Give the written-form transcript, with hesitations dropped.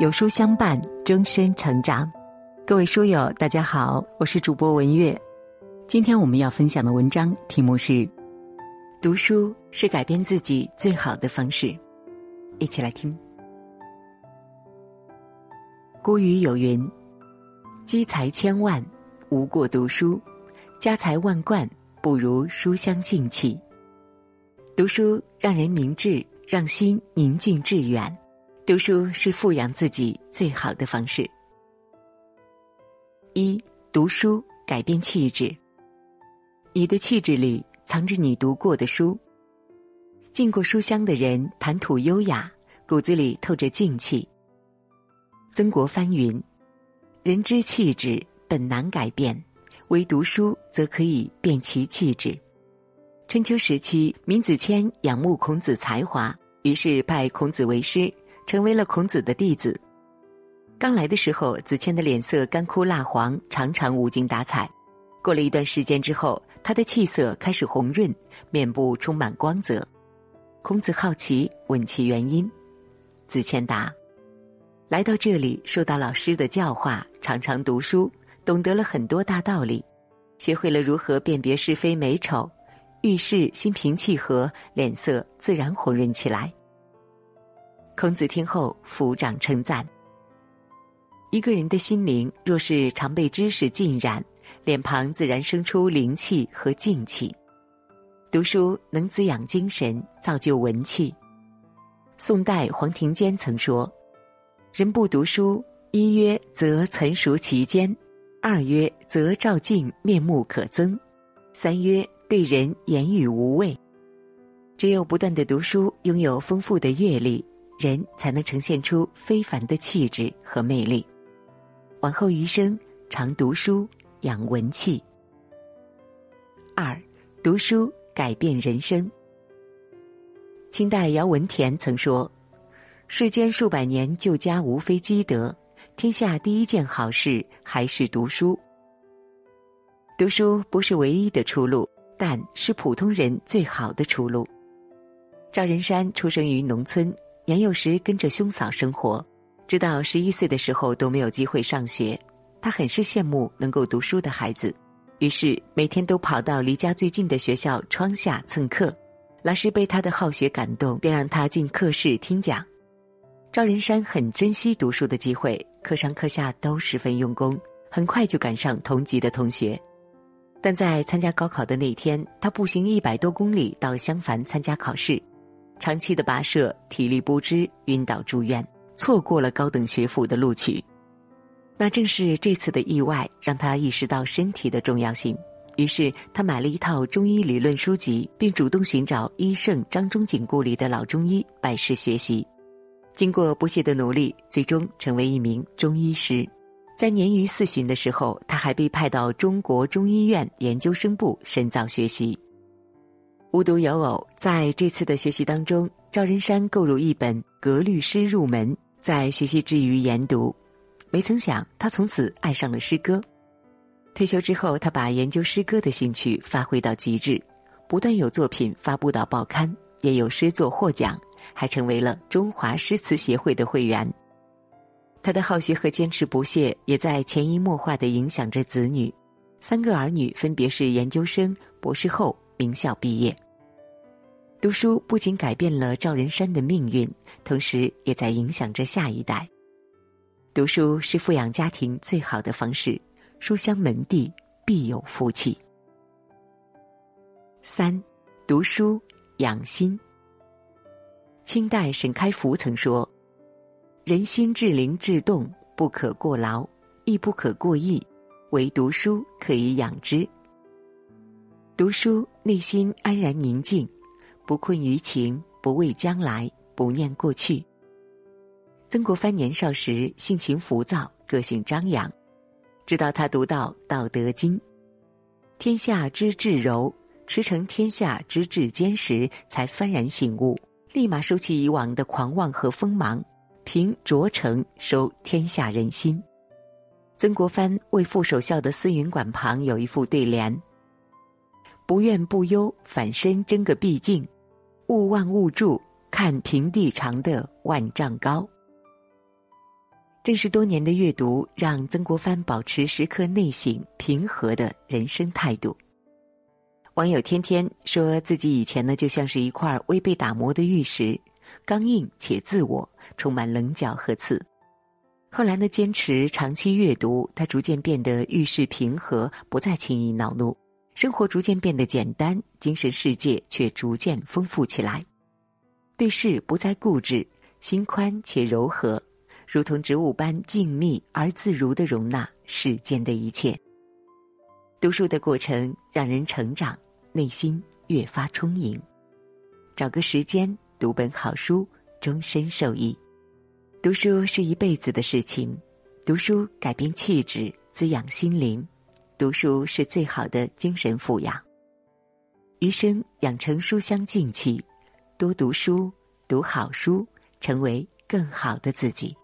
有书相伴，终身成长。各位书友大家好，我是主播文月。今天我们要分享的文章题目是读书是改变自己最好的方式，一起来听。古语有云，积财千万无过读书，家财万贯不如书香静气。读书让人明智，让心宁静致远，读书是富养自己最好的方式。一、读书改变气质。你的气质里藏着你读过的书。进过书香的人谈吐优雅，骨子里透着静气。曾国藩云，人之气质本难改变，唯读书则可以变其气质。春秋时期，闵子骞仰慕孔子才华，于是拜孔子为师，成为了孔子的弟子。刚来的时候，子骞的脸色干枯蜡黄，常常无精打采。过了一段时间之后，他的气色开始红润，面部充满光泽。孔子好奇问其原因，子骞答：来到这里，受到老师的教化，常常读书，懂得了很多大道理，学会了如何辨别是非美丑，遇事心平气和，脸色自然红润起来。孔子听后抚掌称赞。一个人的心灵若是常被知识浸染，脸庞自然生出灵气和静气。读书能滋养精神，造就文气。宋代黄庭坚曾说，人不读书，一曰则岑熟其间，二曰则照镜面目可憎，三曰对人言语无味。只有不断的读书，拥有丰富的阅历，人才能呈现出非凡的气质和魅力。往后余生，常读书，养文气。二、读书改变人生。清代姚文田曾说，世间数百年旧家无非积德，天下第一件好事还是读书。读书不是唯一的出路，但是普通人最好的出路。赵仁山出生于农村，年幼时跟着兄嫂生活，直到11岁的时候都没有机会上学。他很是羡慕能够读书的孩子，于是每天都跑到离家最近的学校窗下蹭课。老师被他的好学感动，便让他进课室听讲。赵仁山很珍惜读书的机会，课上课下都十分用功，很快就赶上同级的同学。但在参加高考的那天，他步行100多公里到襄樊参加考试，长期的跋涉，体力不支，晕倒住院，错过了高等学府的录取。那正是这次的意外让他意识到身体的重要性，于是他买了一套中医理论书籍，并主动寻找医圣张仲景故里的老中医拜师学习。经过不懈的努力，最终成为一名中医师。在年逾40的时候，他还被派到中国中医院研究生部深造学习。无独有偶，在这次的学习当中，赵仁山购入一本《格律诗入门》，在学习之余研读。没曾想，他从此爱上了诗歌。退休之后，他把研究诗歌的兴趣发挥到极致，不但有作品发布到报刊，也有诗作获奖，还成为了中华诗词协会的会员。他的好学和坚持不懈，也在潜移默化地影响着子女。3个儿女分别是研究生、博士后、名校毕业。读书不仅改变了赵仁山的命运，同时也在影响着下一代。读书是富养家庭最好的方式，书香门第必有福气。3. 读书养心。清代沈开孚曾说，人心至灵至动，不可过劳，亦不可过逸，唯读书可以养之。读书内心安然宁静，不困于情，不畏将来，不念过去。曾国藩年少时性情浮躁，个性张扬，直到他读到《道德经》，天下之至柔，驰骋天下之至坚时，才幡然醒悟，立马收起以往的狂妄和锋芒，凭卓成收天下人心。曾国藩为副守校的司云馆旁有一副对联，不怨不忧，反身争个必进，勿忘勿助，看平地长的万丈高。正是多年的阅读，让曾国藩保持时刻内省、平和的人生态度。网友天天说自己以前呢，就像是一块未被打磨的玉石，刚硬且自我，充满棱角和刺。后来呢，坚持长期阅读，他逐渐变得遇事平和，不再轻易恼怒，生活逐渐变得简单，精神世界却逐渐丰富起来。对事不再固执，心宽且柔和，如同植物般静谧而自如地容纳世间的一切。读书的过程让人成长，内心越发充盈。找个时间读本好书，终身受益。读书是一辈子的事情，读书改变气质，滋养心灵，读书是最好的精神抚养。余生养成书香静气，多读书，读好书，成为更好的自己。